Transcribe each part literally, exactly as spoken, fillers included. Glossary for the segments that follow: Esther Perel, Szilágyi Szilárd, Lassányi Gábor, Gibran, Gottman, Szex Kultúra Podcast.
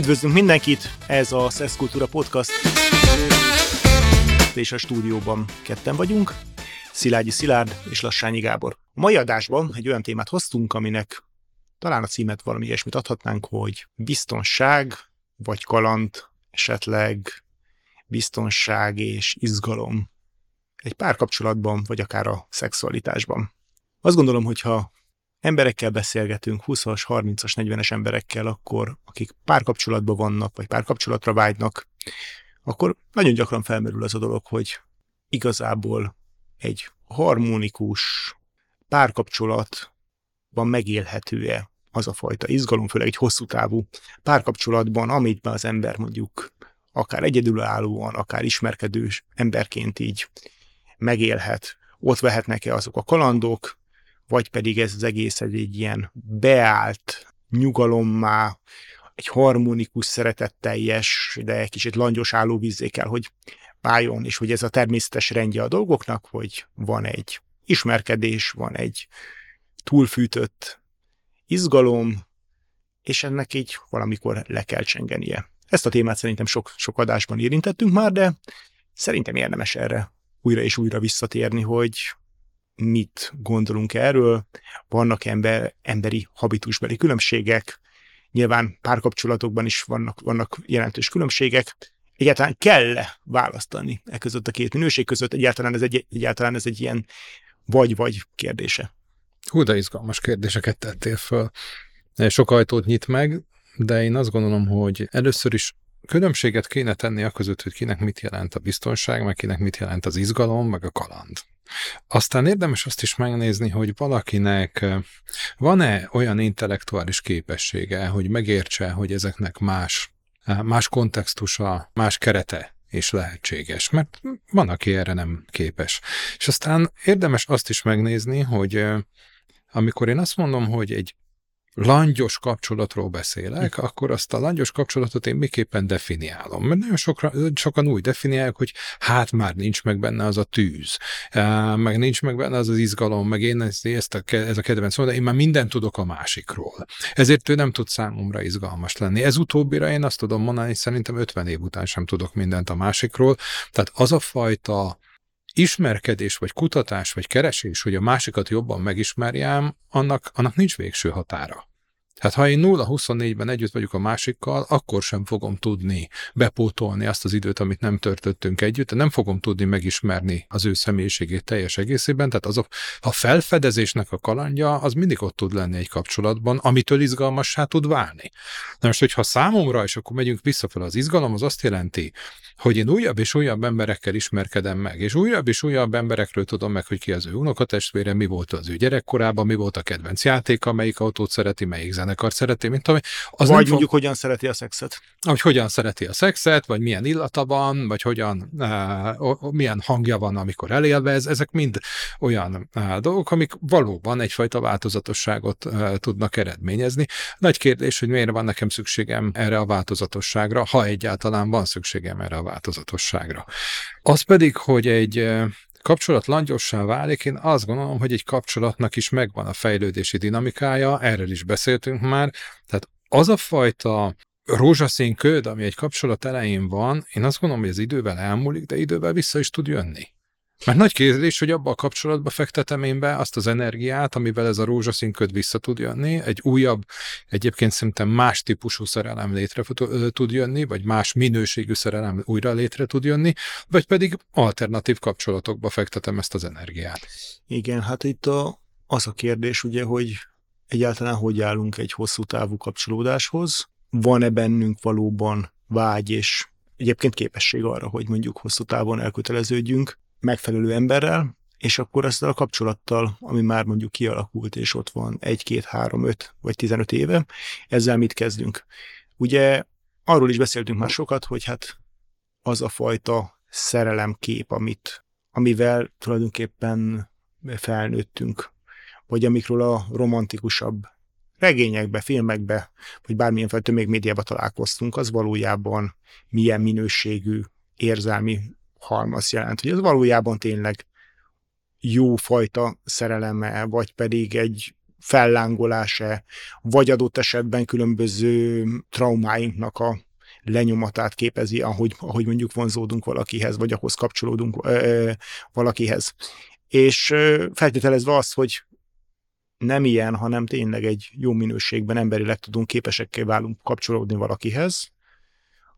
Üdvözlünk mindenkit, ez a Szex Kultúra Podcast, és a stúdióban ketten vagyunk, Szilágyi Szilárd és Lassányi Gábor. A mai adásban egy olyan témát hoztunk, aminek talán a címet valami ilyesmit adhatnánk, hogy biztonság vagy kaland, esetleg biztonság és izgalom egy párkapcsolatban, vagy akár a szexualitásban. Azt gondolom, hogyha emberekkel beszélgetünk, húszas, harmincas, negyvenes emberekkel, akkor akik párkapcsolatban vannak, vagy párkapcsolatra vágynak, akkor nagyon gyakran felmerül az a dolog, hogy igazából egy harmonikus párkapcsolatban megélhető-e az a fajta izgalom, főleg egy hosszú távú párkapcsolatban, amit az ember mondjuk akár egyedülállóan, akár ismerkedős emberként így megélhet. Ott vehetnek-e azok a kalandok, vagy pedig ez az egész egy ilyen beállt nyugalommá, egy harmonikus, szeretetteljes, de egy kicsit langyos állóvízzé kell, hogy váljon, és hogy ez a természetes rendje a dolgoknak, hogy van egy ismerkedés, van egy túlfűtött izgalom, és ennek így valamikor le kell csengenie. Ezt a témát szerintem sok, sok adásban érintettünk már, de szerintem érdemes erre újra és újra visszatérni, hogy mit gondolunk erről, vannak ember, emberi habitusbeli különbségek, nyilván párkapcsolatokban is vannak, vannak jelentős különbségek, egyáltalán kell-e választani e között a két minőség között, egyáltalán ez egy, egyáltalán ez egy ilyen vagy-vagy kérdése. Hú, de izgalmas kérdéseket tettél föl. Sok ajtót nyit meg, de én azt gondolom, hogy először is különbséget kéne tenni a között, hogy kinek mit jelent a biztonság, meg kinek mit jelent az izgalom, meg a kaland. Aztán érdemes azt is megnézni, hogy valakinek van-e olyan intellektuális képessége, hogy megértse, hogy ezeknek más, más kontextusa, más kerete és lehetséges, mert van, aki erre nem képes. És aztán érdemes azt is megnézni, hogy amikor én azt mondom, hogy egy langyos kapcsolatról beszélek, akkor azt a langyos kapcsolatot én miképpen definiálom. Mert nagyon sokra, sokan úgy definiálják, hogy hát már nincs meg benne az a tűz, meg nincs meg benne az az izgalom, meg én ezt a, ez a kedvenc szó, de én már mindent tudok a másikról. Ezért ő nem tud számomra izgalmas lenni. Ez utóbbira én azt tudom mondani, hogy szerintem ötven év után sem tudok mindent a másikról. Tehát az a fajta ismerkedés, vagy kutatás, vagy keresés, hogy a másikat jobban megismerjem, annak, annak nincs végső határa. Hát ha én nulla huszonnégyben együtt vagyok a másikkal, akkor sem fogom tudni bepótolni azt az időt, amit nem töltöttünk együtt, nem fogom tudni megismerni az ő személyiségét teljes egészében, tehát az a, a felfedezésnek a kalandja, az mindig ott tud lenni egy kapcsolatban, amitől izgalmassá tud válni. Na most, hogyha számomra, és akkor megyünk visszafelé, az izgalom az azt jelenti, hogy én újabb és újabb emberekkel ismerkedem meg, és újabb és újabb emberekről tudom meg, hogy ki az ő unokatestvére, mi volt az ő gyerekkorában, mi volt a kedvenc játéka, melyik autót szereti, melyik zenekart szereti, mint ami... Az vagy mondjuk, fog... hogyan szereti a szexet. Vagy hogyan szereti a szexet, vagy milyen illata van, vagy hogyan, uh, milyen hangja van, amikor elélvez, ezek mind olyan uh, dolgok, amik valóban egyfajta változatosságot uh, tudnak eredményezni. Nagy kérdés, hogy miért van nekem szükségem erre a változatosságra, ha egyáltalán van szükségem erre a változatosságra. Az pedig, hogy egy kapcsolat langyossá válik, én azt gondolom, hogy egy kapcsolatnak is megvan a fejlődési dinamikája, erről is beszéltünk már, tehát az a fajta rózsaszín köd, ami egy kapcsolat elején van, én azt gondolom, hogy ez idővel elmúlik, de idővel vissza is tud jönni. Mert nagy kérdés, hogy abba a kapcsolatba fektetem én be azt az energiát, amivel ez a rózsaszín köd vissza tud jönni, egy újabb, egyébként szerintem más típusú szerelem létre tud jönni, vagy más minőségű szerelem újra létre tud jönni, vagy pedig alternatív kapcsolatokba fektetem ezt az energiát. Igen, hát itt a, az a kérdés ugye, hogy egyáltalán hogy állunk egy hosszú távú kapcsolódáshoz, van-e bennünk valóban vágy és egyébként képesség arra, hogy mondjuk hosszú távon elköteleződjünk megfelelő emberrel, és akkor azt a kapcsolattal, ami már mondjuk kialakult, és ott van egy, két, három, öt vagy tizenöt éve, ezzel mit kezdünk? Ugye arról is beszéltünk már sokat, hogy hát az a fajta szerelemkép, amit, amivel tulajdonképpen felnőttünk, vagy amikről a romantikusabb regényekbe, filmekbe, vagy bármilyen fajta még médiában találkoztunk, az valójában milyen minőségű érzelmi halmaz jelent, hogy ez valójában tényleg jófajta szereleme, vagy pedig egy fellángolása, vagy adott esetben különböző traumáinknak a lenyomatát képezi, ahogy, ahogy mondjuk vonzódunk valakihez, vagy ahhoz kapcsolódunk ö, valakihez. És ö, feltételezve azt, hogy nem ilyen, hanem tényleg egy jó minőségben emberileg tudunk, képesekkel válunk kapcsolódni valakihez,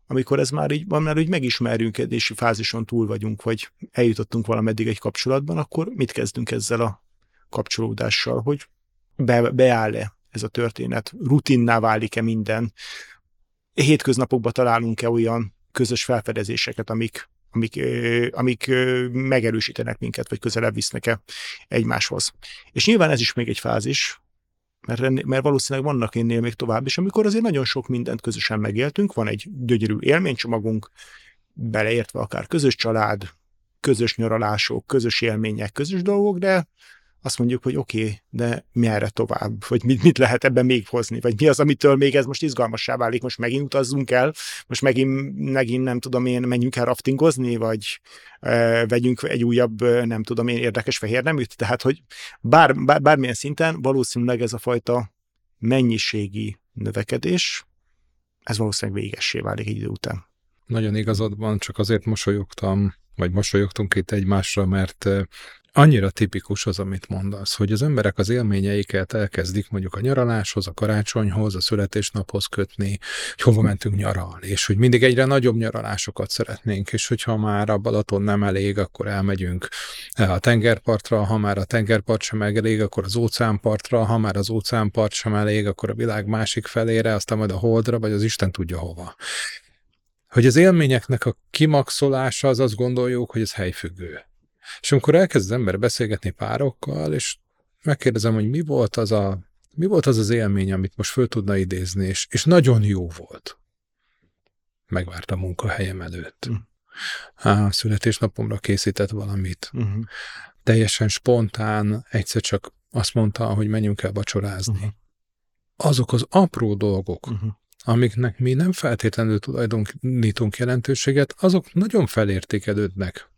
amikor ez már így, már úgy megismerjünkedési fázison túl vagyunk, vagy eljutottunk valameddig egy kapcsolatban, akkor mit kezdünk ezzel a kapcsolódással, hogy be, beáll-e ez a történet, rutinná válik-e minden, hétköznapokban találunk-e olyan közös felfedezéseket, amik, amik, amik megerősítenek minket, vagy közelebb visznek-e egymáshoz. És nyilván ez is még egy fázis, mert, mert valószínűleg vannak ennél még tovább, és amikor azért nagyon sok mindent közösen megéltünk, van egy gyönyörű élménycsomagunk, beleértve akár közös család, közös nyaralások, közös élmények, közös dolgok, de azt mondjuk, hogy oké, okay, de merre tovább, vagy mit, mit lehet ebben még hozni, vagy mi az, amitől még ez most izgalmassá válik, most megint utazzunk el, most megint, megint nem tudom én, menjünk el raftingozni, vagy e, vegyünk egy újabb, nem tudom én, érdekes fehér neműt, tehát, hogy bár, bár, bármilyen szinten valószínűleg ez a fajta mennyiségi növekedés, ez valószínűleg végessé válik egy idő után. Nagyon igazad van, csak azért mosolyogtam, vagy mosolyogtunk itt egymásra, mert annyira tipikus az, amit mondasz, hogy az emberek az élményeiket elkezdik mondjuk a nyaraláshoz, a karácsonyhoz, a születésnaphoz kötni, hogy hova mentünk nyaralni, és hogy mindig egyre nagyobb nyaralásokat szeretnénk, és hogyha már a Balaton nem elég, akkor elmegyünk a tengerpartra, ha már a tengerpart sem elég, akkor az óceánpartra, ha már az óceánpart sem elég, akkor a világ másik felére, aztán majd a Holdra, vagy az Isten tudja hova. Hogy az élményeknek a kimaxolása, az azt gondoljuk, hogy ez helyfüggő. És amikor elkezd az ember beszélgetni párokkal, és megkérdezem, hogy mi volt az a, mi volt az, az élmény, amit most föl tudna idézni, és, és nagyon jó volt. Megvárt a munkahelyem előtt. A születésnapomra készített valamit. Uh-huh. Teljesen spontán, egyszer csak azt mondta, hogy menjünk el vacsorázni. Uh-huh. Azok az apró dolgok, uh-huh. amiknek mi nem feltétlenül tulajdonítunk jelentőséget, azok nagyon felértékelődnek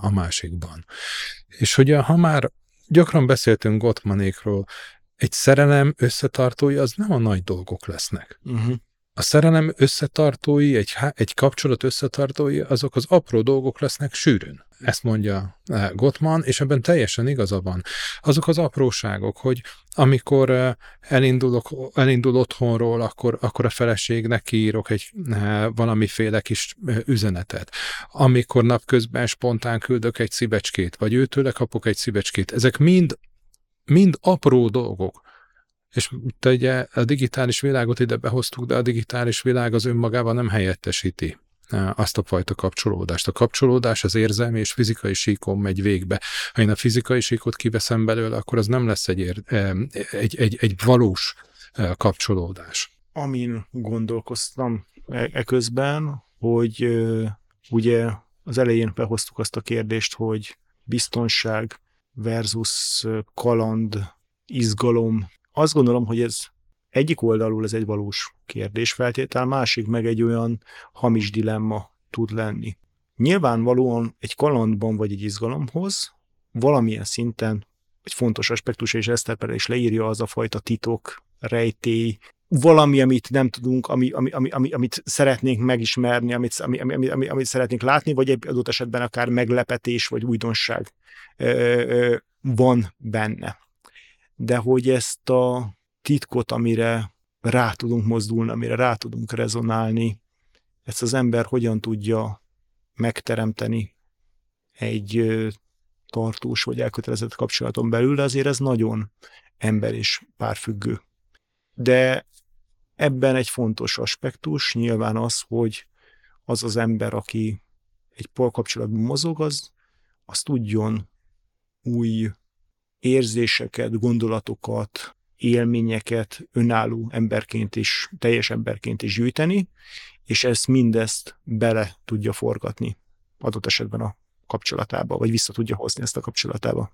a másikban. És ugye, ha már gyakran beszéltünk Gottmanékról, egy szerelem összetartói az nem a nagy dolgok lesznek. Uh-huh. A szerelem összetartói, egy, egy kapcsolat összetartói, azok az apró dolgok lesznek sűrűn. Ezt mondja Gottman, és ebben teljesen igaza van. Azok az apróságok, hogy amikor elindulok, elindul otthonról, akkor, akkor a feleségnek kiírok egy valamiféle kis üzenetet. Amikor napközben spontán küldök egy szívecskét, vagy őtőle kapok egy szívecskét. Ezek mind, mind apró dolgok. És te ugye a digitális világot ide behoztuk, de a digitális világ az önmagában nem helyettesíti azt a fajta kapcsolódást. A kapcsolódás az érzelmi és fizikai síkon megy végbe. Ha én a fizikai síkot kiveszem belőle, akkor az nem lesz egy, ér, egy, egy, egy valós kapcsolódás. Amin gondolkoztam eközben, hogy ugye az elején behoztuk azt a kérdést, hogy biztonság versus kaland, izgalom. Azt gondolom, hogy ez egyik oldalról ez egy valós kérdésfeltétel, másik meg egy olyan hamis dilemma tud lenni. Nyilvánvalóan egy kalandban vagy egy izgalomhoz valamilyen szinten egy fontos aspektus, és Esther Perel is leírja, az a fajta titok, rejtély, valami, amit nem tudunk, ami, ami, ami, amit szeretnénk megismerni, amit, ami, ami, ami, amit szeretnénk látni, vagy egy adott esetben akár meglepetés vagy újdonság ö, ö, van benne. De hogy ezt a titkot, amire rá tudunk mozdulni, amire rá tudunk rezonálni, ezt az ember hogyan tudja megteremteni egy tartós vagy elkötelezett kapcsolaton belül, de azért ez nagyon ember és párfüggő. De ebben egy fontos aspektus nyilván az, hogy az az ember, aki egy párkapcsolatban mozog, az, az tudjon új érzéseket, gondolatokat, élményeket önálló emberként is, teljes emberként is gyűjteni, és ezt mindezt bele tudja forgatni adott esetben a kapcsolatába, vagy vissza tudja hozni ezt a kapcsolatába.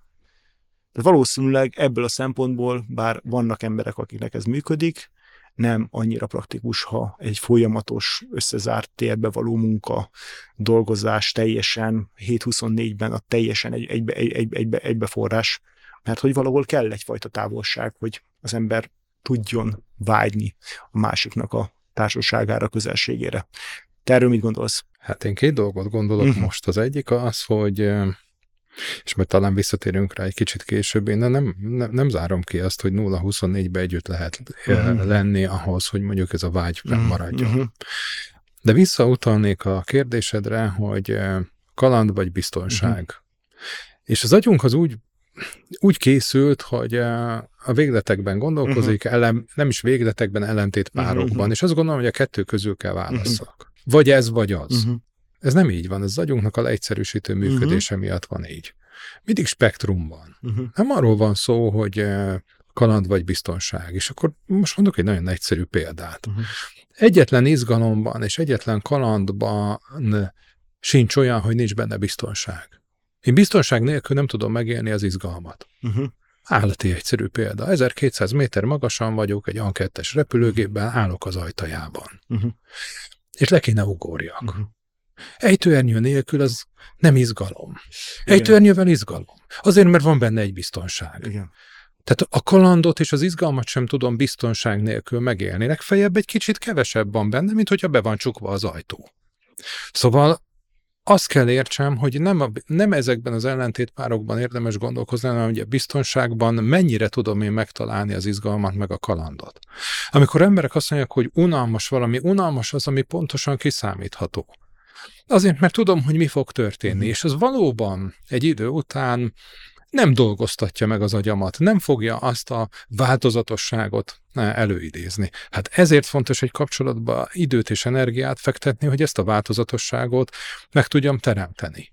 De valószínűleg ebből a szempontból, bár vannak emberek, akiknek ez működik, nem annyira praktikus, ha egy folyamatos, összezárt térbe való munka, dolgozás, teljesen hét huszonnégyben a teljesen egy, egybe, egybe, egybe, egybeforrás mert hogy valahol kell egyfajta távolság, hogy az ember tudjon vágyni a másiknak a társaságára, közelségére. Te erről mit gondolsz? Hát én két dolgot gondolok uh-huh. most. Az egyik az, hogy, és majd talán visszatérünk rá egy kicsit később, én nem, nem, nem zárom ki azt, hogy nulla huszonnégyben együtt lehet uh-huh. lenni ahhoz, hogy mondjuk ez a vágy maradjon. Uh-huh. De visszautalnék a kérdésedre, hogy kaland vagy biztonság. Uh-huh. És az agyunk az úgy, úgy készült, hogy a végletekben gondolkozik, uh-huh. elem, nem is végletekben, ellentétpárokban, uh-huh. és azt gondolom, hogy a kettő közül kell válasszak. Uh-huh. Vagy ez, vagy az. Uh-huh. Ez nem így van, ez az agyunknak a leegyszerűsítő működése uh-huh. miatt van így. Mindig spektrum van. Uh-huh. Nem arról van szó, hogy kaland vagy biztonság, és akkor most mondok egy nagyon egyszerű példát. Uh-huh. Egyetlen izgalomban és egyetlen kalandban sincs olyan, hogy nincs benne biztonság. Én biztonság nélkül nem tudom megélni az izgalmat. Uh-huh. Állati egyszerű példa. ezerkétszáz méter magasan vagyok, egy an kettes repülőgépben állok az ajtajában. Uh-huh. És le kéne ugorjak. Uh-huh. Ejtőernyő nélkül az nem izgalom. Igen. Ejtőernyővel izgalom. Azért, mert van benne egy biztonság. Igen. Tehát a kalandot és az izgalmat sem tudom biztonság nélkül megélni. Legfeljebb egy kicsit kevesebb van benne, mint hogyha be van csukva az ajtó. Szóval azt kell értsem, hogy nem, a, nem ezekben az ellentétpárokban érdemes gondolkozni, hanem hogy a biztonságban mennyire tudom én megtalálni az izgalmat, meg a kalandot. Amikor emberek azt mondják, hogy unalmas valami, unalmas az, ami pontosan kiszámítható. Azért, mert tudom, hogy mi fog történni, és az valóban egy idő után nem dolgoztatja meg az agyamat, nem fogja azt a változatosságot előidézni. Hát ezért fontos egy kapcsolatba időt és energiát fektetni, hogy ezt a változatosságot meg tudjam teremteni.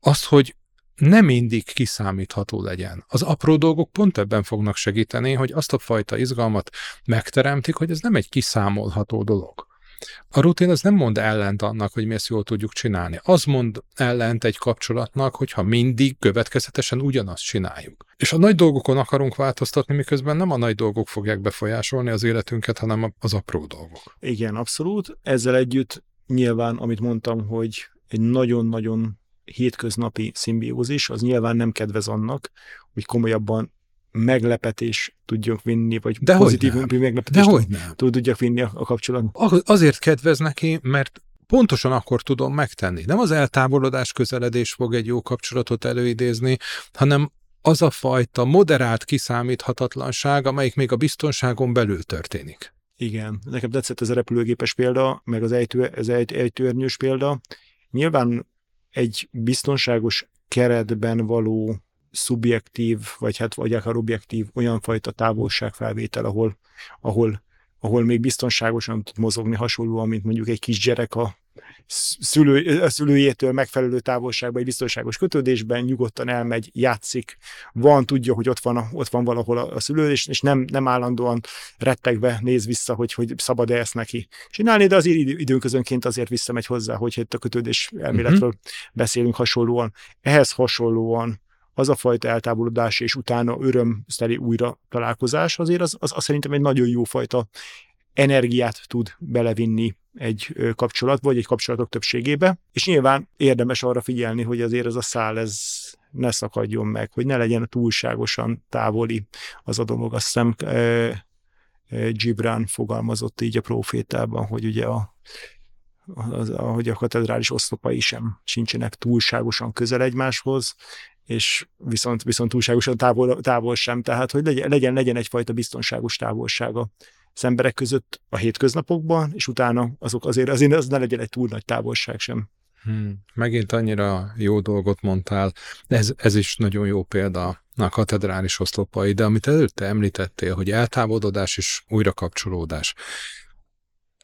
Azt, hogy nem mindig kiszámítható legyen. Az apró dolgok pont ebben fognak segíteni, hogy azt a fajta izgalmat megteremtik, hogy ez nem egy kiszámolható dolog. A rutin az nem mond ellent annak, hogy mi ezt jól tudjuk csinálni. Az mond ellent egy kapcsolatnak, hogyha mindig következetesen ugyanazt csináljuk. És a nagy dolgokon akarunk változtatni, miközben nem a nagy dolgok fogják befolyásolni az életünket, hanem az apró dolgok. Igen, abszolút. Ezzel együtt nyilván, amit mondtam, hogy egy nagyon-nagyon hétköznapi szimbiózis, az nyilván nem kedvez annak, hogy komolyabban meglepetés tudjunk vinni, vagy de pozitív meglepetést tudjak vinni a kapcsolatban. Azért kedvez neki, mert pontosan akkor tudom megtenni. Nem az eltávolodás, közeledés fog egy jó kapcsolatot előidézni, hanem az a fajta moderált kiszámíthatatlanság, amelyik még a biztonságon belül történik. Igen. Nekem tetszett ez a repülőgépes példa, meg az ejtő, az ejtő, ejtőernyős példa. Nyilván egy biztonságos keretben való szubjektív, vagy hát vagy akár objektív olyan fajta távolságfelvétel, ahol, ahol, ahol még biztonságosan tud mozogni, hasonlóan, mint mondjuk egy kisgyerek a, szülő, a szülőjétől megfelelő távolságban, egy biztonságos kötődésben nyugodtan elmegy, játszik, van, tudja, hogy ott van, ott van valahol a, a szülő, és, és nem, nem állandóan rettegve néz vissza, hogy, hogy szabad-e ezt neki csinálni, de azért időnközönként azért visszamegy hozzá, hogy itt a kötődés elméletről mm-hmm. beszélünk hasonlóan. Ehhez hasonlóan az a fajta eltávolodás és utána örömteli újra találkozás azért az, az, az szerintem egy nagyon jó fajta energiát tud belevinni egy kapcsolat, vagy egy kapcsolatok többségébe, és nyilván érdemes arra figyelni, hogy azért ez a szál, ez ne szakadjon meg, hogy ne legyen túlságosan távoli az a dolog. Azt hiszem, e, e, Gibran fogalmazott így a Profétában, hogy ugye a az, ahogy a katedrális oszlopai sem sincsenek túlságosan közel egymáshoz, és viszont, viszont túlságosan távol, távol sem. Tehát, hogy legyen, legyen egyfajta biztonságos távolsága az emberek között a hétköznapokban, és utána azok azért, azért az ne legyen egy túl nagy távolság sem. Hmm. Megint annyira jó dolgot mondtál. Ez, ez is nagyon jó példa a katedrális oszlopai, de amit előtte említettél, hogy eltávolodás és újrakapcsolódás.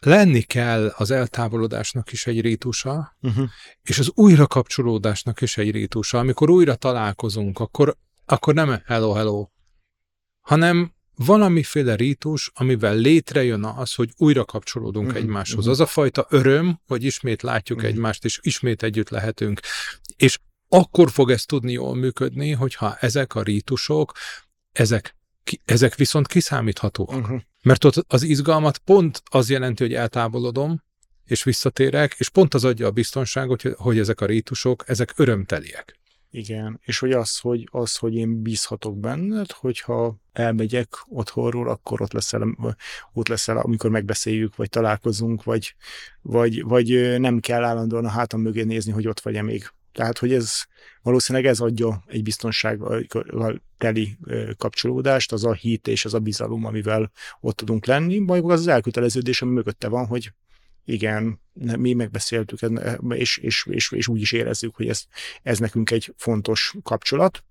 Lenni kell az eltávolodásnak is egy rítusa, uh-huh. és az újrakapcsolódásnak is egy rítusa. Amikor újra találkozunk, akkor, akkor nem hello, hello, hanem valamiféle rítus, amivel létrejön az, hogy újra kapcsolódunk uh-huh. egymáshoz. Uh-huh. Az a fajta öröm, hogy ismét látjuk uh-huh. egymást, és ismét együtt lehetünk. És akkor fog ez tudni jól működni, hogyha ezek a rítusok, ezek, ezek viszont kiszámíthatóak. Uh-huh. Mert ott az izgalmat pont az jelenti, hogy eltávolodom, és visszatérek, és pont az adja a biztonságot, hogy ezek a rítusok, ezek örömteliek. Igen, és hogy az, hogy az, hogy én bízhatok benned, hogyha elmegyek otthonról, akkor ott leszel, ott leszel, amikor megbeszéljük, vagy találkozunk, vagy, vagy, vagy nem kell állandóan a hátam mögé nézni, hogy ott vagy-e még. Tehát, hogy ez valószínűleg ez adja egy biztonsággal teli kapcsolódást, az a hit és az a bizalom, amivel ott tudunk lenni, majd az az elköteleződés, ami mögötte van, hogy igen, mi megbeszéltük, és, és, és, és úgy is érezzük, hogy ez, ez nekünk egy fontos kapcsolat,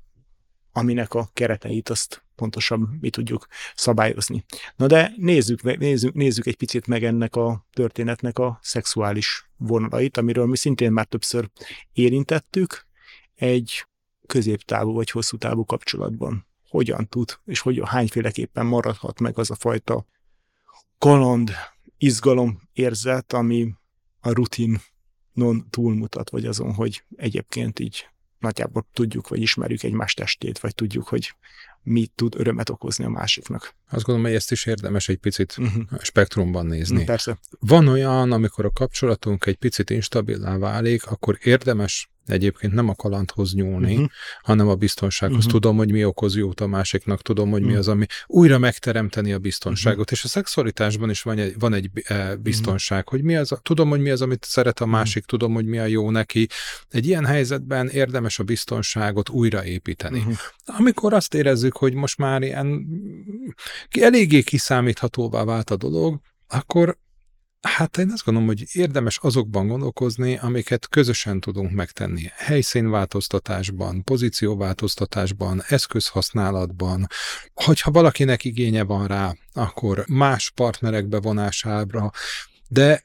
aminek a kereteit azt pontosan mi tudjuk szabályozni. Na de nézzük, nézzük, nézzük egy picit meg ennek a történetnek a szexuális vonalait, amiről mi szintén már többször érintettük egy középtávú vagy hosszú távú kapcsolatban. Hogyan tud, és hogy hányféleképpen maradhat meg az a fajta kaland, izgalom érzet, ami a rutinon túlmutat, vagy azon, hogy egyébként így nagyjából tudjuk, vagy ismerjük egymás testét, vagy tudjuk, hogy mi tud örömet okozni a másiknak. Azt gondolom, hogy ezt is érdemes egy picit uh-huh. spektrumban nézni. Persze. Van olyan, amikor a kapcsolatunk egy picit instabilá válik, akkor érdemes egyébként nem a kalandhoz nyúlni, uh-huh. hanem a biztonsághoz. Uh-huh. Tudom, hogy mi okoz jót a másiknak, tudom, hogy uh-huh. mi az, ami újra megteremteni a biztonságot. Uh-huh. És a szexualitásban is van egy, van egy biztonság, uh-huh. hogy mi az, tudom, hogy mi az, amit szeret a másik, uh-huh. tudom, hogy mi a jó neki. Egy ilyen helyzetben érdemes a biztonságot újraépíteni. Uh-huh. Amikor azt érezzük, hogy most már ilyen eléggé kiszámíthatóvá vált a dolog, akkor hát én azt gondolom, hogy érdemes azokban gondolkozni, amiket közösen tudunk megtenni. Helyszínváltoztatásban, pozícióváltoztatásban, eszközhasználatban. Hogyha valakinek igénye van rá, akkor más partnerek bevonására. De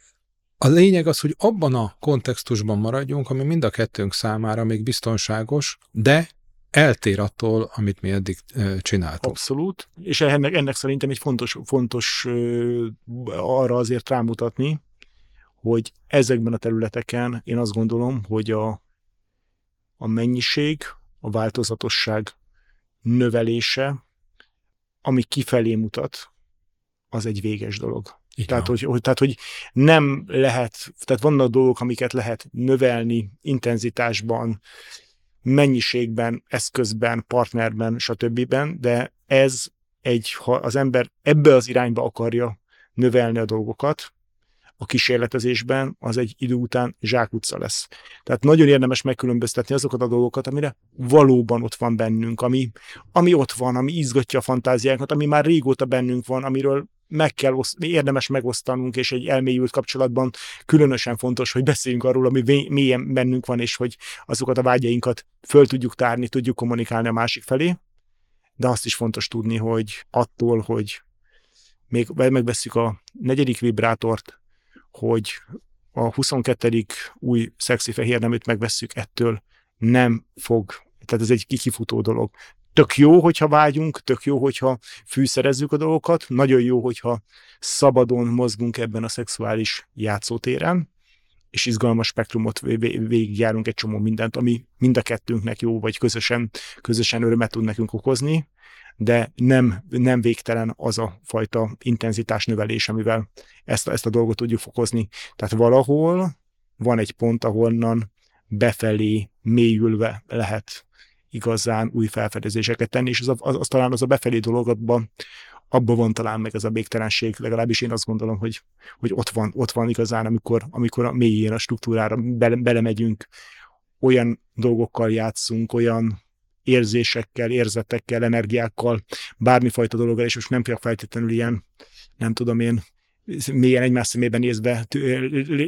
a lényeg az, hogy abban a kontextusban maradjunk, ami mind a kettőnk számára még biztonságos, de eltér attól, amit mi eddig csináltunk. Abszolút, és ennek, ennek szerintem egy fontos, fontos arra azért rámutatni, hogy ezekben a területeken én azt gondolom, hogy a, a mennyiség, a változatosság növelése, ami kifelé mutat, az egy véges dolog. Tehát hogy, hogy, tehát, hogy nem lehet, tehát vannak dolgok, amiket lehet növelni intenzitásban, mennyiségben, eszközben, partnerben, stb. De ez egy, ha az ember ebbe az irányba akarja növelni a dolgokat, a kísérletezésben az egy idő után zsákutca lesz. Tehát nagyon érdemes megkülönböztetni azokat a dolgokat, amire valóban ott van bennünk, ami, ami ott van, ami izgatja a fantáziánkat, ami már régóta bennünk van, amiről meg kell oszt- érdemes megosztanunk, és egy elmélyült kapcsolatban különösen fontos, hogy beszéljünk arról, ami mélyen bennünk van, és hogy azokat a vágyainkat föl tudjuk tárni, tudjuk kommunikálni a másik felé, de azt is fontos tudni, hogy attól, hogy még megvesszük a negyedik vibrátort, hogy a huszonkettedik új szexi fehér neműt megvesszük, ettől nem fog, tehát ez egy kifutó dolog. Tök jó, hogyha vágyunk, tök jó, hogyha fűszerezzük a dolgokat, nagyon jó, hogyha szabadon mozgunk ebben a szexuális játszótéren, és izgalmas spektrumot végigjárunk egy csomó mindent, ami mind a kettőnknek jó, vagy közösen, közösen örömet tud nekünk okozni, de nem, nem végtelen az a fajta intenzitás növelés, amivel ezt, ezt a dolgot tudjuk fokozni. Tehát valahol van egy pont, ahonnan befelé mélyülve lehet igazán új felfedezéseket tenni, és az, az, az talán az a befelé dolog, abban abba van talán meg ez a végtelenség, legalábbis én azt gondolom, hogy, hogy ott, van, ott van igazán, amikor, amikor a mélyén a struktúrára bele, belemegyünk, olyan dolgokkal játszunk, olyan érzésekkel, érzetekkel, energiákkal, bármifajta dologgal, és most nem kell feltétlenül ilyen, nem tudom én, mélyen egymás szemében nézve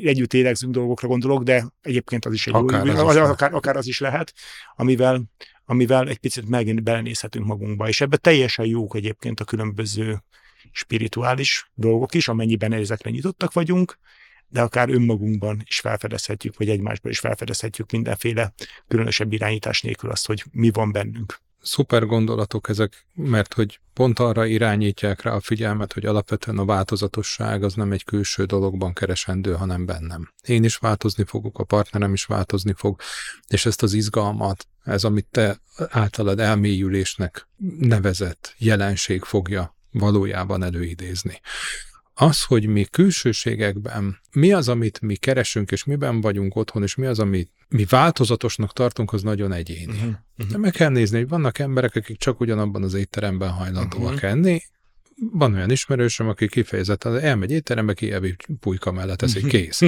együtt élegzünk dolgokra gondolok, de egyébként az is egy akár, jó, az, akár, akár az is lehet, amivel, amivel egy picit megint belenézhetünk magunkba. És ebben teljesen jók egyébként a különböző spirituális dolgok is, amennyiben ezekre nyitottak vagyunk, de akár önmagunkban is felfedezhetjük, vagy egymásban is felfedezhetjük mindenféle különösebb irányítás nélkül azt, hogy mi van bennünk. Szuper gondolatok ezek, mert hogy pont arra irányítják rá a figyelmet, hogy alapvetően a változatosság az nem egy külső dologban keresendő, hanem bennem. Én is változni fogok, a partnerem is változni fog, és ezt az izgalmat, ez amit te általad elmélyülésnek nevezett jelenség fogja valójában előidézni. az, hogy mi külsőségekben, mi az, amit mi keresünk, és miben vagyunk otthon, és mi az, amit mi változatosnak tartunk, az nagyon egyéni. Uh-huh. De meg kell nézni, hogy vannak emberek, akik csak ugyanabban az étteremben hajlandóak uh-huh. enni. Van olyan ismerősöm, aki kifejezetten elmegy étterembe, kievi pulyka mellett teszik, kész.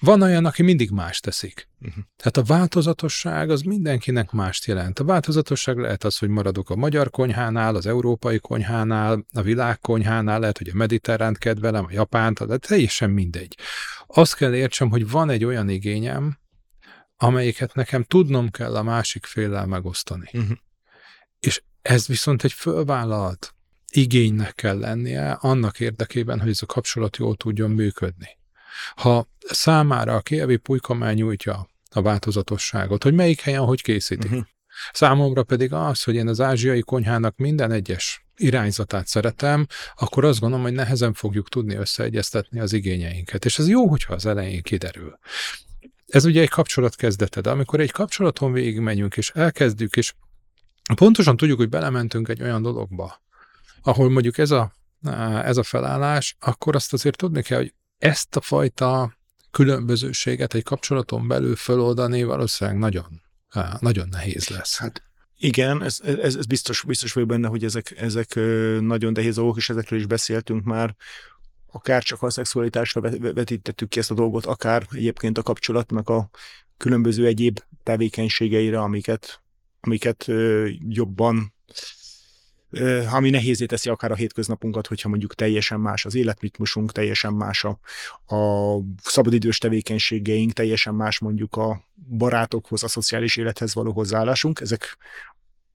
Van olyan, aki mindig más teszik. Uh-huh. Tehát a változatosság az mindenkinek mást jelent. A változatosság lehet az, hogy maradok a magyar konyhánál, az európai konyhánál, a világ konyhánál, lehet, hogy a mediterránt kedvelem, a japánt, de teljesen mindegy. Azt kell értsem, hogy van egy olyan igényem, amelyiket nekem tudnom kell a másik féllel megosztani. Uh-huh. És ez viszont egy fölvállalt igénynek kell lennie annak érdekében, hogy ez a kapcsolat jól tudjon működni. Ha számára a kievi pulykamell nyújtja a változatosságot, hogy melyik helyen hogy készítik. Uh-huh. Számomra pedig az, hogy én az ázsiai konyhának minden egyes irányzatát szeretem, akkor azt gondolom, hogy nehezen fogjuk tudni összeegyeztetni az igényeinket. És ez jó, hogyha az elején kiderül. Ez ugye egy kapcsolat kezdete, de amikor egy kapcsolaton végigmegyünk, és elkezdjük, és pontosan tudjuk, hogy belementünk egy olyan dologba, ahol mondjuk ez a, ez a felállás, akkor azt azért tudni kell, hogy ezt a fajta különbözőséget egy kapcsolaton belül feloldani valószínűleg nagyon, nagyon nehéz lesz. Hát igen, ez, ez, ez biztos, biztos vagyok benne, hogy ezek, ezek nagyon nehéz dolgok, és ezekről is beszéltünk már, akár csak a szexualitásra vetítettük ki ezt a dolgot, akár egyébként a kapcsolatnak a különböző egyéb tevékenységeire, amiket, amiket jobban, ami nehézzé teszi akár a hétköznapunkat, hogyha mondjuk teljesen más az életritmusunk, teljesen más a, a szabadidős tevékenységeink, teljesen más mondjuk a barátokhoz, a szociális élethez való hozzáállásunk. Ezek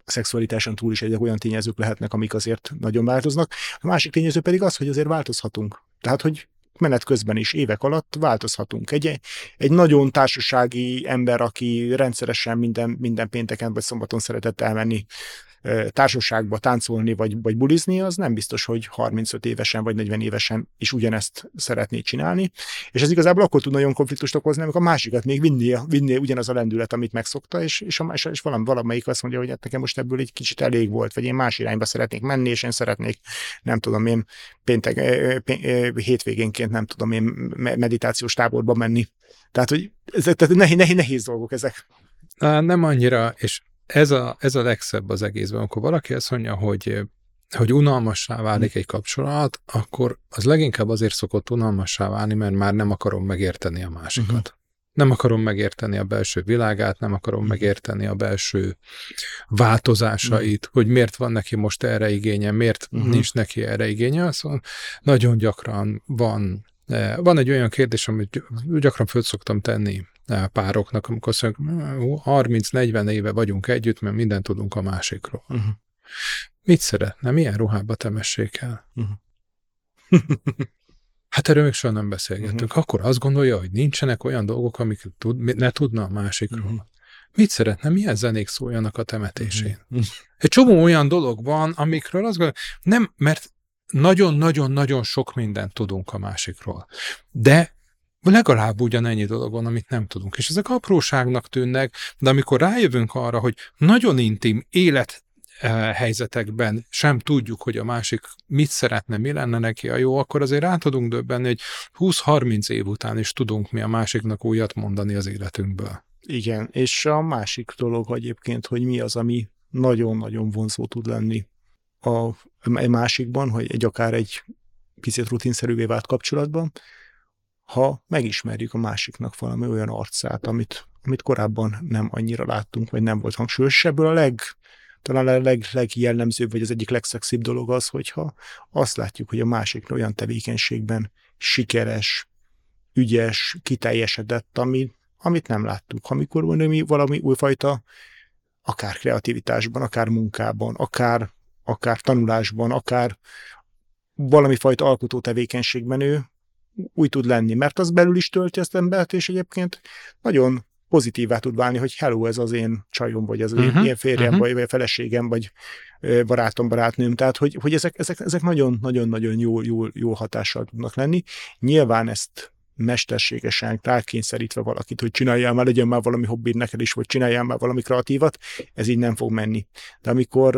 a szexualitáson túl is egyre olyan tényezők lehetnek, amik azért nagyon változnak. A másik tényező pedig az, hogy azért változhatunk. Tehát, hogy menet közben is, évek alatt változhatunk. Egy, egy nagyon társasági ember, aki rendszeresen minden, minden pénteken vagy szombaton szeretett elmenni társaságba táncolni vagy, vagy bulizni, az nem biztos, hogy harmincöt évesen vagy negyven évesen is ugyanezt szeretné csinálni. És ez igazából akkor tud nagyon konfliktust okozni, amikor a másikat még vinné, vinné ugyanaz a lendület, amit megszokta, és, és, a, és valam, valamelyik azt mondja, hogy hát nekem most ebből egy kicsit elég volt, vagy én más irányba szeretnék menni, és én szeretnék, nem tudom én, péntek, hétvégénként nem tudom én meditációs táborba menni. Tehát, hogy ezek, tehát nehéz, nehéz, nehéz dolgok ezek. Na, nem annyira, és Ez a, ez a legszebb az egészben, amikor valaki azt mondja, hogy, hogy unalmassá válik egy kapcsolat, akkor az leginkább azért szokott unalmassá válni, mert már nem akarom megérteni a másikat. Uh-huh. Nem akarom megérteni a belső világát, nem akarom uh-huh. megérteni a belső változásait, uh-huh. hogy miért van neki most erre igénye, miért uh-huh. nincs neki erre igénye. Azon nagyon gyakran van, van egy olyan kérdés, amit gyakran föl szoktam tenni pároknak, amikor azt mondjuk, harminc-negyven éve vagyunk együtt, mert mindent tudunk a másikról. Uh-huh. Mit szeretne? Milyen ruhába temessék el? Uh-huh. Hát erről még soha nem beszélgettünk. Uh-huh. Akkor azt gondolja, hogy nincsenek olyan dolgok, amik tud, ne tudna a másikról. Uh-huh. Mit szeretne? Milyen zenék szóljanak a temetésén? Uh-huh. Egy csomó olyan dolog van, amikről azt gondolja, nem, mert nagyon-nagyon-nagyon sok mindent tudunk a másikról. De legalább ugyanennyi dolog van, amit nem tudunk. És ezek apróságnak tűnnek, de amikor rájövünk arra, hogy nagyon intim élethelyzetekben sem tudjuk, hogy a másik mit szeretne, mi lenne neki a jó, akkor azért rá tudunk döbbenni, hogy húsz-harminc év után is tudunk mi a másiknak újat mondani az életünkből. Igen, és a másik dolog egyébként, hogy mi az, ami nagyon-nagyon vonzó tud lenni a másikban, hogy egy akár egy picit rutinszerűvé vált kapcsolatban, ha megismerjük a másiknak valami olyan arcát, amit, amit korábban nem annyira láttunk, vagy nem volt hangsúlyos. Ebből a leg, talán a leg, legjellemzőbb, vagy az egyik legszexibb dolog az, hogyha azt látjuk, hogy a másik olyan tevékenységben sikeres, ügyes, kiteljesedett, ami, amit nem láttuk. Amikor valami, valami újfajta, akár kreativitásban, akár munkában, akár, akár tanulásban, akár valami fajta alkotó tevékenységben ő úgy tud lenni, mert az belül is tölti ezt embert, és egyébként nagyon pozitívvá tud válni, hogy hello, ez az én csajom, vagy ez az uh-huh, én férjem, uh-huh. vagy feleségem, vagy barátom, barátnőm. Tehát, hogy, hogy ezek, ezek, ezek nagyon-nagyon-nagyon jó, jó, jó hatással tudnak lenni. Nyilván ezt mesterségesen rákényszerítve valakit, hogy csináljál már, legyen már valami hobbid neked is, vagy csináljál már valami kreatívat, ez így nem fog menni. De amikor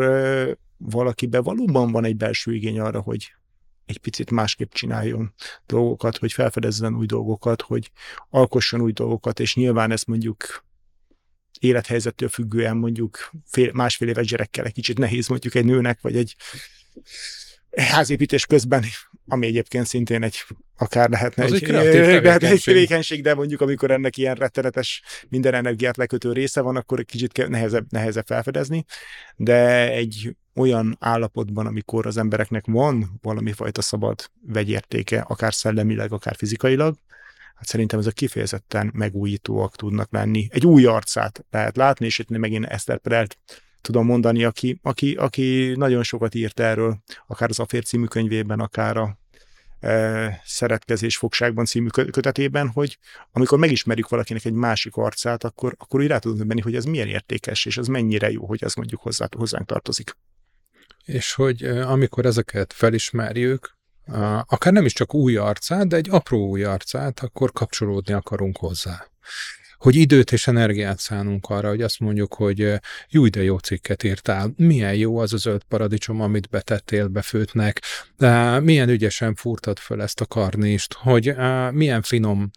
valakiben valóban van egy belső igény arra, hogy egy picit másképp csináljon dolgokat, hogy felfedezzen új dolgokat, hogy alkosson új dolgokat, és nyilván ezt mondjuk élethelyzettől függően mondjuk fél, másfél éves gyerekkel egy kicsit nehéz mondjuk egy nőnek, vagy egy házépítés közben, ami egyébként szintén egy, akár lehetne egy, egy tevékenység. tevékenység, de mondjuk amikor ennek ilyen rettenetes, minden energiát lekötő része van, akkor egy kicsit nehezebb, nehezebb felfedezni, de egy olyan állapotban, amikor az embereknek van valami fajta szabad vegyértéke, akár szellemileg, akár fizikailag, hát szerintem ezek kifejezetten megújítóak tudnak lenni. Egy új arcát lehet látni, és itt megint Esther Perelt tudom mondani, aki, aki, aki nagyon sokat írt erről, akár az Afér című könyvében, akár a e, Szeretkezés fogságban című kötetében, hogy amikor megismerjük valakinek egy másik arcát, akkor, akkor úgy rá tudunk menni, hogy ez milyen értékes, és ez mennyire jó, hogy ez mondjuk hozzá, hozzánk tartozik. És hogy amikor ezeket felismerjük, akár nem is csak új arcát, de egy apró új arcát, akkor kapcsolódni akarunk hozzá. Hogy időt és energiát szánunk arra, hogy azt mondjuk, hogy jó, de jó cikket írtál, milyen jó az a zöld paradicsom, amit betettél, befőtnek, milyen ügyesen fúrtad föl ezt a karnist, hogy milyen finom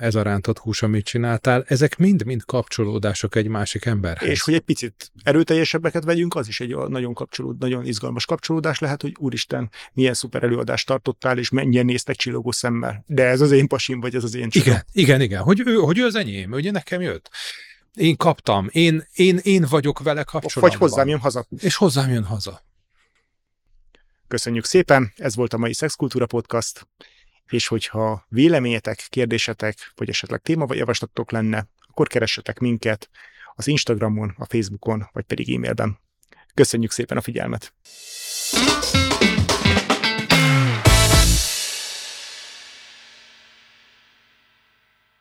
ez a rántott hús, amit csináltál, ezek mind-mind kapcsolódások egy másik emberhez. És hogy egy picit erőteljesebbeket vegyünk, az is egy nagyon kapcsolód, nagyon izgalmas kapcsolódás lehet, hogy úristen, milyen szuper előadást tartottál, és mennyien néztek csillogó szemmel. De ez az én pasim, vagy ez az én csinál. Igen, igen, igen, hogy ő, hogy ő az enyém, ugye nekem jött. Én kaptam. Én, én, én vagyok vele kapcsolatban. Vagy hozzám jön haza. És hozzám jön haza. Köszönjük szépen. Ez volt a mai Szex Kultúra Podcast. És hogyha véleményetek, kérdésetek, vagy esetleg téma vagy javaslatok lenne, akkor keressetek minket az Instagramon, a Facebookon, vagy pedig e-mailben. Köszönjük szépen a figyelmet.